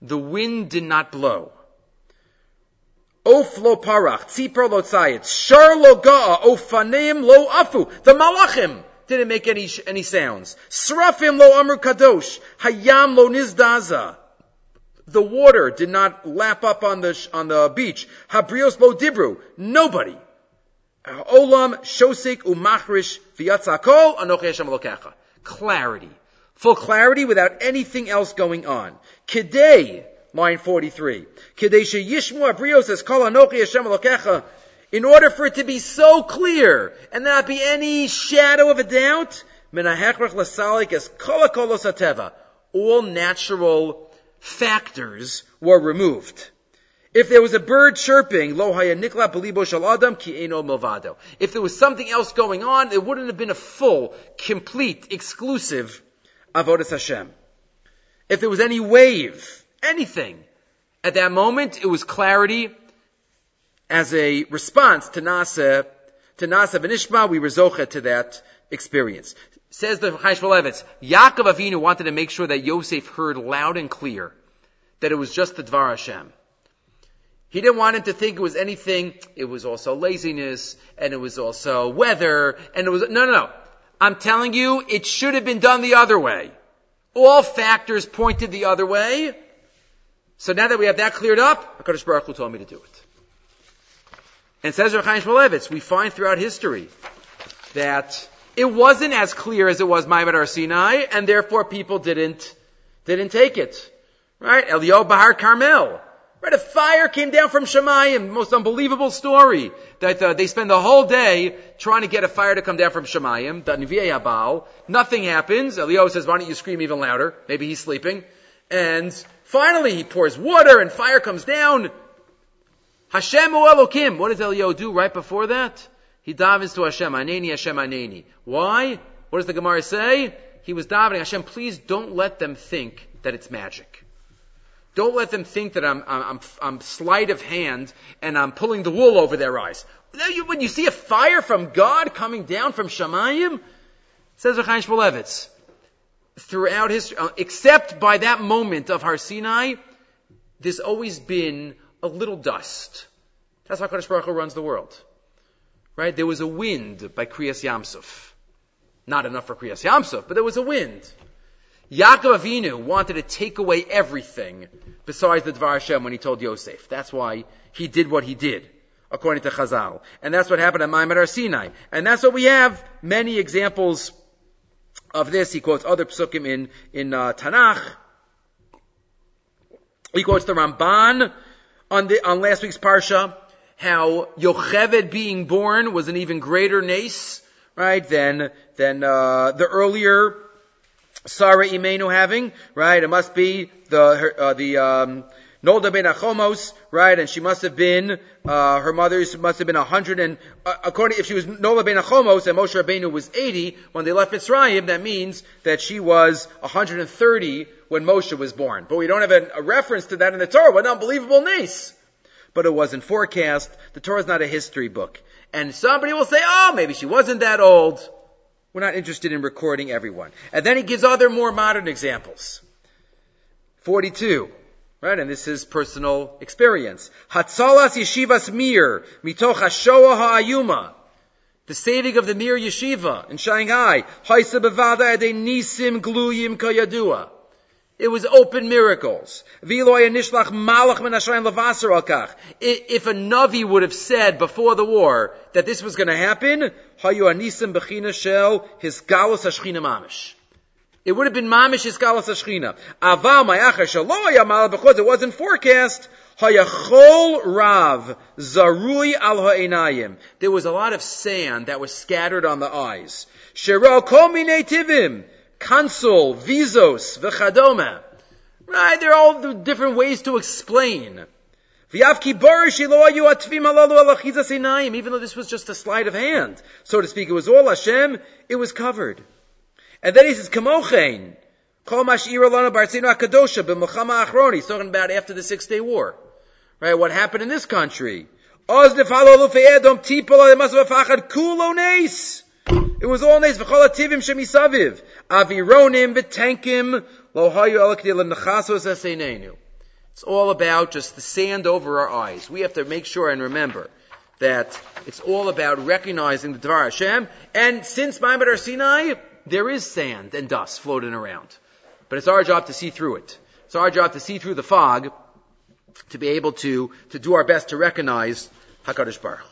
The wind did not blow. Of lo parach, tzipor lo tzayitz, shor lo ga'a, ofanim lo afu. The malachim didn't make any sounds. Srafim lo amru kadosh, hayam lo nizdaza. The water did not lap up on the beach. Habrios lo dibru, nobody. Olam shosik umachrish v'yatzakol anochi Hashem lokecha. Clarity, full clarity without anything else going on. Kidei. Line 43. In order for it to be so clear and not be any shadow of a doubt, all natural factors were removed. If there was a bird chirping, if there was something else going on, it wouldn't have been a full, complete, exclusive Avodas Hashem. If there was any wave, anything. At that moment, it was clarity as a response to Nasa. To Nasa Benishma, we were zocha to that experience. Says the Chaim Shulevitz, Yaakov Avinu wanted to make sure that Yosef heard loud and clear that it was just the Dvar Hashem. He didn't want him to think it was anything. It was also laziness, and it was also weather, and it was, no. I'm telling you, it should have been done the other way. All factors pointed the other way. So now that we have that cleared up, HaKadosh Baruch Hu told me to do it. And says Rav Chaim Shulevitz, we find throughout history that it wasn't as clear as it was Ma'amad Har Sinai, and therefore people didn't take it. Right? Eliyahu Bahar Carmel. Right, a fire came down from Shemayim. Most unbelievable story that they spend the whole day trying to get a fire to come down from Shemayim. Nothing happens. Eliyahu says, "Why don't you scream even louder?" Maybe he's sleeping. And finally, he pours water, and fire comes down. Hashem o Elokim. What does Eliyahu do right before that? He davens to Hashem. Aneni Hashem Aneni. Why? What does the Gemara say? He was davening. Hashem, please don't let them think that it's magic. Don't let them think that I'm sleight of hand and I'm pulling the wool over their eyes. When you see a fire from God coming down from Shemayim, says Rav Chaim Shulevitz, throughout history, except by that moment of Har Sinai, there's always been a little dust. That's how Kadosh Baruch Hu runs the world. Right? There was a wind by Kriyas Yamsuf. Not enough for Kriyas Yamsuf, but there was a wind. Yaakov Avinu wanted to take away everything besides the Dvar Hashem when he told Yosef. That's why he did what he did, according to Chazal. And that's what happened at Mount Sinai. And that's what we have many examples of this. He quotes other psukim in Tanakh. He quotes the Ramban on last week's Parsha, how Yocheved being born was an even greater nes, right, than the earlier Sarah Imenu having, right? It must be the Nolda ben Achomos, right? And she must have been her mother's must have been 100 and according if she was Nolda ben Achomos and Moshe Rabbeinu was 80 when they left Mitzrayim, that means that she was 130 when Moshe was born. But we don't have a reference to that in the Torah. What an unbelievable niece! But it wasn't forecast. The Torah is not a history book. And somebody will say, "Oh, maybe she wasn't that old." We're not interested in recording everyone. And then he gives other more modern examples. 42, right? And this is personal experience. Hatzalas Yeshivas Mir, mitoch HaShoah HaAyuma. The saving of the Mir Yeshiva in Shanghai. Haisa Bevada Ade Nisim Gluyim Kayadua. It was open miracles. V'loya nishlach malach min Hashem levaser al kach. If a Navi would have said before the war that this was going to happen, hayu anisim b'china shel hisgalus hashchina mamish. It would have been mamish hisgalus hashchina. Aval ma'achar shelo yamal because it wasn't forecast. Hayachol rav zarui al ha'enayim. There was a lot of sand that was scattered on the eyes. Shero kol minei tivim. Consul, visos, v'chadoma. Right, there are all the different ways to explain. Even though this was just a sleight of hand, so to speak, it was all Hashem, it was covered. And then he says, Kamochein, Kol Mash'ira Lanu B'Artzenu HaKadosha B'Melchama Achroni. He's talking about after the 6-day war. Right, what happened in this country. It was all nes v'chol ativim shemisaviv avironim v'tankim lo hayu elakdil l'nechasos eseneinu. It's all about just the sand over our eyes. We have to make sure and remember that it's all about recognizing the Dvar Hashem. And since Mount Sinai, there is sand and dust floating around, but it's our job to see through it. It's our job to see through the fog to be able to do our best to recognize Hakadosh Baruch Hu.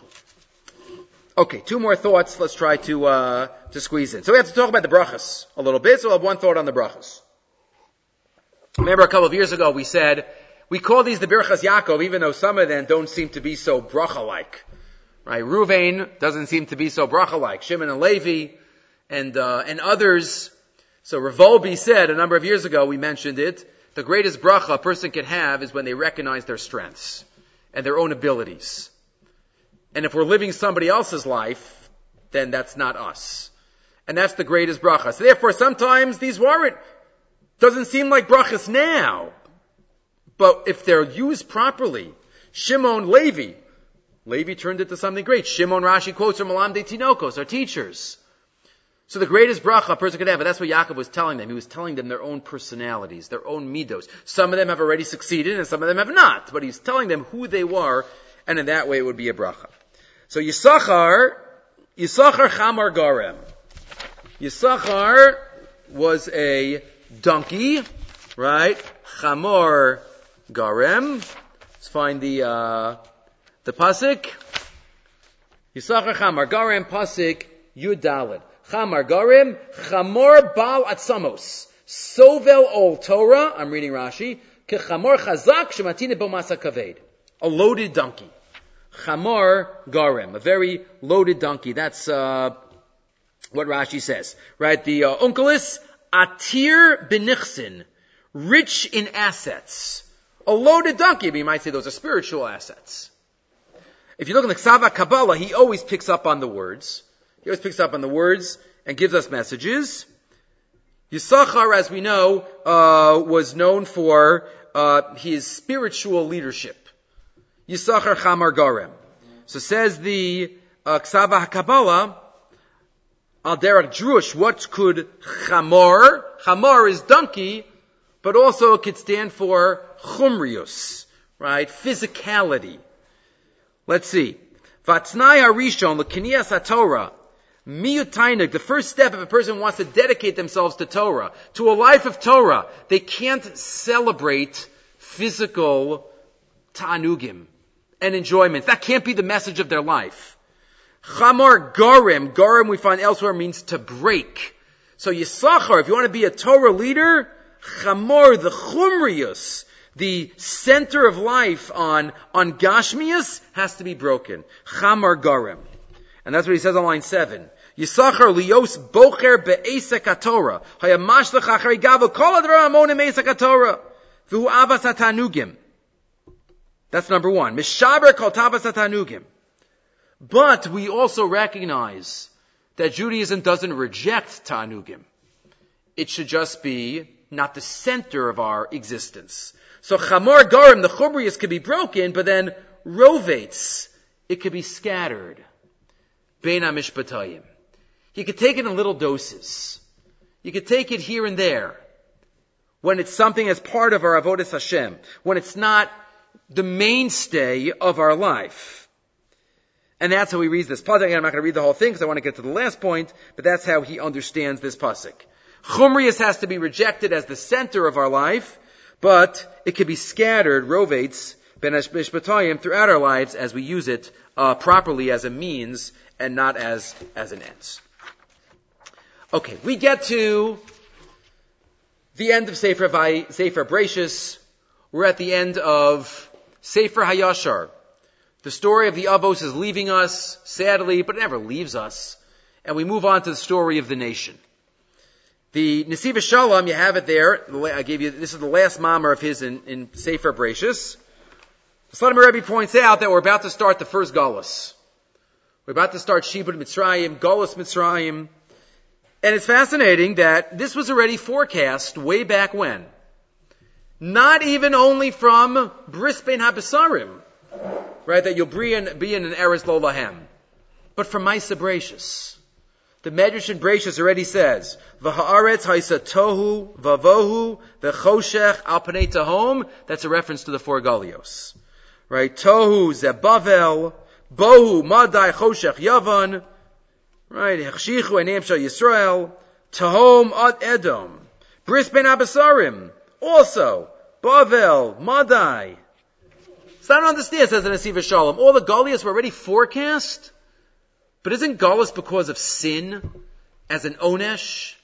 Okay, two more thoughts. Let's try to squeeze in. So we have to talk about the brachas a little bit. So we'll have one thought on the brachas. Remember, a couple of years ago, we said we call these the Birchas Yaakov, even though some of them don't seem to be so bracha-like. Right? Reuven doesn't seem to be so bracha-like. Shimon and Levi, and others. So Revolbi said a number of years ago, we mentioned it. The greatest bracha a person can have is when they recognize their strengths and their own abilities. And if we're living somebody else's life, then that's not us. And that's the greatest bracha. So therefore, sometimes these warrant doesn't seem like brachas now. But if they're used properly, Shimon, Levi turned it to something great. Shimon, Rashi quotes from Malam de Tinokos, our teachers. So the greatest bracha a person could have, but that's what Yaakov was telling them. He was telling them their own personalities, their own midos. Some of them have already succeeded and some of them have not. But he's telling them who they were, and in that way it would be a bracha. So Yisachar Chamar Garem. Yisachar was a donkey, right? Chamar Garem. Let's find the pasuk. Yisachar Chamar Garem pasuk Yudalid. Chamar Garem Chamor Bal Atzamos Sovel Ol Torah. I'm reading Rashi. Kechamor chazak shematineh bo masa kaved. A loaded donkey. Chamor garim. A very loaded donkey. That's what Rashi says. Right? The unkelis atir benichsin. Rich in assets. A loaded donkey. But you might say those are spiritual assets. If you look in the Ksava Kabbalah, he always picks up on the words. He always picks up on the words and gives us messages. Yisachar, as we know, was known for his spiritual leadership. Yisachar Chamar Garem. So says the Ksava HaKabbalah, Al Derech Drush, what could Chamar? Chamar is donkey, but also it could stand for Chumrius, right? Physicality. Let's see. Vatznai HaRishon, L'Kniyas HaTorah. Miyutainik, the first step if a person wants to dedicate themselves to Torah, to a life of Torah, they can't celebrate physical ta'anugim and enjoyment. That can't be the message of their life. Chamar garim, garim we find elsewhere means to break. So Yisachar, if you want to be a Torah leader, chamar, the chumrius, the center of life on Gashmius has to be broken. Chamar garim. And that's what he says on line 7. Yisachar lios bocher be'esek haTorah. Hayamashlich achar gavo kol adra amonim esek haTorah. V'hu avas hatanugim. That's number 1. Mishaber kol tavas hatanugim. But we also recognize that Judaism doesn't reject tanugim. It should just be not the center of our existence. So chamor garim, the chumrius, could be broken, but then rovates, it could be scattered. Bein HaMishpatayim. You could take it in little doses. You could take it here and there. When it's something as part of our Avodas Hashem. When it's not the mainstay of our life. And that's how he reads this pasuk. Again, I'm not going to read the whole thing because I want to get to the last point, but that's how he understands this pasuk. Chumrius has to be rejected as the center of our life, but it could be scattered, rovates, Bein HaMishpatayim, throughout our lives as we use it properly as a means and not as an ends. Okay, we get to the end of Sefer Brachos. We're at the end of Sefer HaYashar. The story of the Avos is leaving us, sadly, but it never leaves us. And we move on to the story of the nation. The Nesiv Shalom, you have it there. I gave you, this is the last mamar of his in Sefer Brachos. The Slotman Rebbe points out that we're about to start the first Galus. We're about to start Shibud Mitzrayim, Galus Mitzrayim. And it's fascinating that this was already forecast way back when. Not even only from Bris Ben HaBesarim, right, that you'll be in an Eretz Lo Lahem, but from Maaseh Brachos. The Medrash in Brachos already says, V'ha'aretz ha'isa tohu vavohu v'choshech al panei tahom. That's a reference to the four Galios. Right, tohu zebavel, bohu madai choshech yavan, right, hechshichu eneim shel Yisrael, tahom ad edom, bris ben abasarim, also, bavel, madai. So I don't understand, says the Nesiv Shalom. All the Goliaths were already forecast, but isn't Goliath because of sin, as an onesh?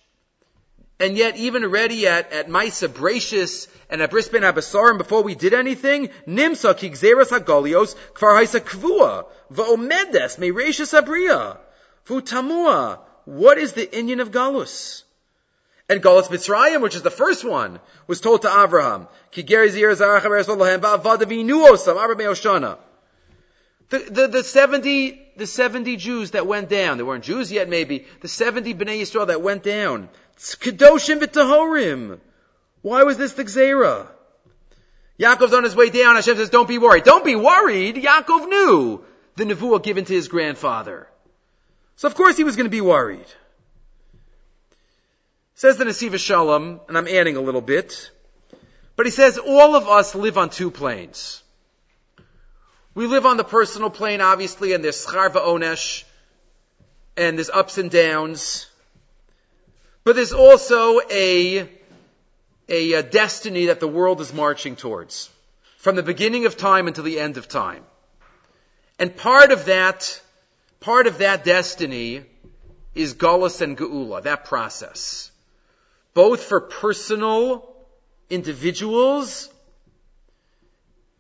And yet, even already at Maaseh Brachos and at Bris Ben HaBesarim, before we did anything, Nimsa ki gzeras hagolios kvar haisa kvua va'omedes meireshis habriya v'tamua. What is the inyan of Galus? And Galus Mitzrayim, which is the first one, was told to Avraham. Ki geri ziras arachem eretz lo lahem va'avad avinu osam arba mei oshana. The 70 Jews that went down, they weren't Jews yet maybe, the 70 Bnei Yisrael that went down, Kedoshim v'tahorim. Why was this the Gzeira? Yaakov's on his way down. Hashem says, don't be worried. Don't be worried. Yaakov knew the Nevuah given to his grandfather. So of course he was going to be worried. Says the Nesiv Shalom, and I'm adding a little bit, but he says all of us live on two planes. We live on the personal plane, obviously, and there's schar va'onesh, and there's ups and downs. But there's also a destiny that the world is marching towards. From the beginning of time until the end of time. And part of that destiny is Galus and Geula, that process. Both for personal individuals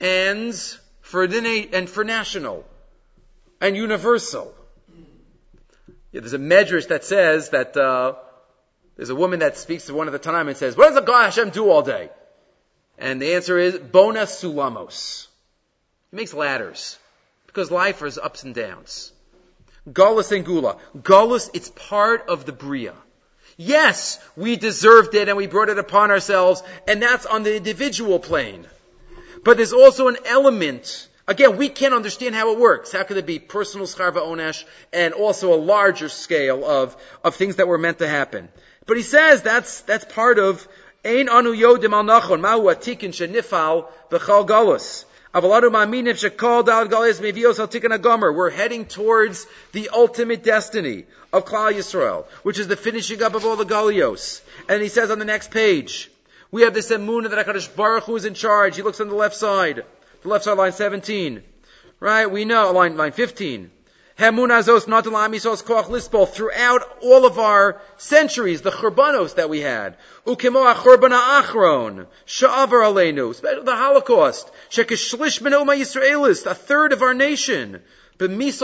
ends for national and universal. Yeah, there's a Medrash that says that there's a woman that speaks to one at a time and says, what does God Hashem do all day? And the answer is, Bona Sulamos. He makes ladders. Because life is ups and downs. Galus and Gula. Galus, it's part of the Bria. Yes, we deserved it and we brought it upon ourselves, and that's on the individual plane. But there's also an element. Again, we can't understand how it works. How could it be personal schar va'onesh and also a larger scale of things that were meant to happen? But he says that's part of Ein Anu Yodim Al Nachon Mahu Atikin Shenifal B'chal Galus. We're heading towards the ultimate destiny of Klal Yisrael, which is the finishing up of all the Galios. And he says on the next page, we have this emunah that HaKadosh Baruch Hu is in charge. He looks on the left side, line 17. Right? We know, line 15. Throughout all of our centuries, the Churbanos that we had, the Holocaust, a third of our nation, there's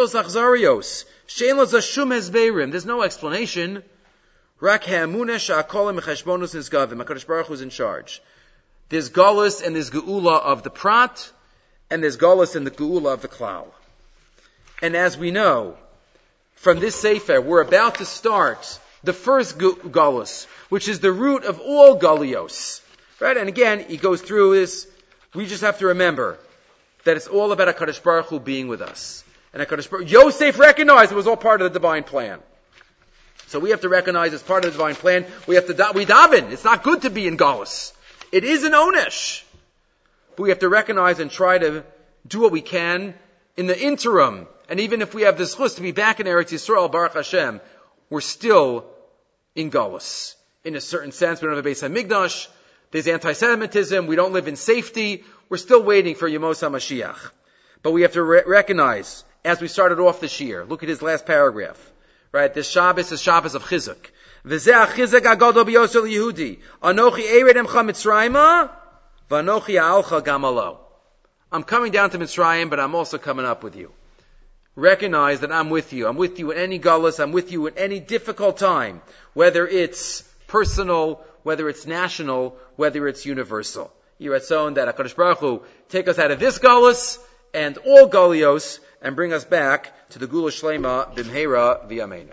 no explanation. HaKadosh Baruch Hu is in charge. There's Galus and there's Geula of the Prat, and there's Galus and the Geula of the Klal. And as we know, from this Sefer, we're about to start the first Galus, which is the root of all Galios. Right? And again, he goes through this. We just have to remember that it's all about HaKadosh Baruch Hu being with us. And HaKadosh Baruch Hu, Yosef recognized it was all part of the divine plan. So we have to recognize it's part of the divine plan. We have to daven. It's not good to be in Galus. It is an onesh. But we have to recognize and try to do what we can in the interim. And even if we have this chus to be back in Eretz Yisrael, Baruch Hashem, we're still in Galus. In a certain sense, we don't have a Beis HaMikdash. There's anti-Semitism. We don't live in safety. We're still waiting for Yemos HaMashiach. But we have to recognize, as we started off this year, look at his last paragraph. Right? This Shabbos is Shabbos of Chizuk. V'zeh HaChizuk HaGadol B'Yosel Yehudi. Anochi Ered Emcha Mitzrayimah. V'anochi Ha'alcha Gamalo. I'm coming down to Mitzrayim, but I'm also coming up with you. Recognize that I'm with you. I'm with you in any galus. I'm with you in any difficult time, whether it's personal, whether it's national, whether it's universal. Yiratzon that HaKadosh Baruch Hu take us out of this galus and all galios and bring us back to the Gula Shlema Bimheira V'yameinu.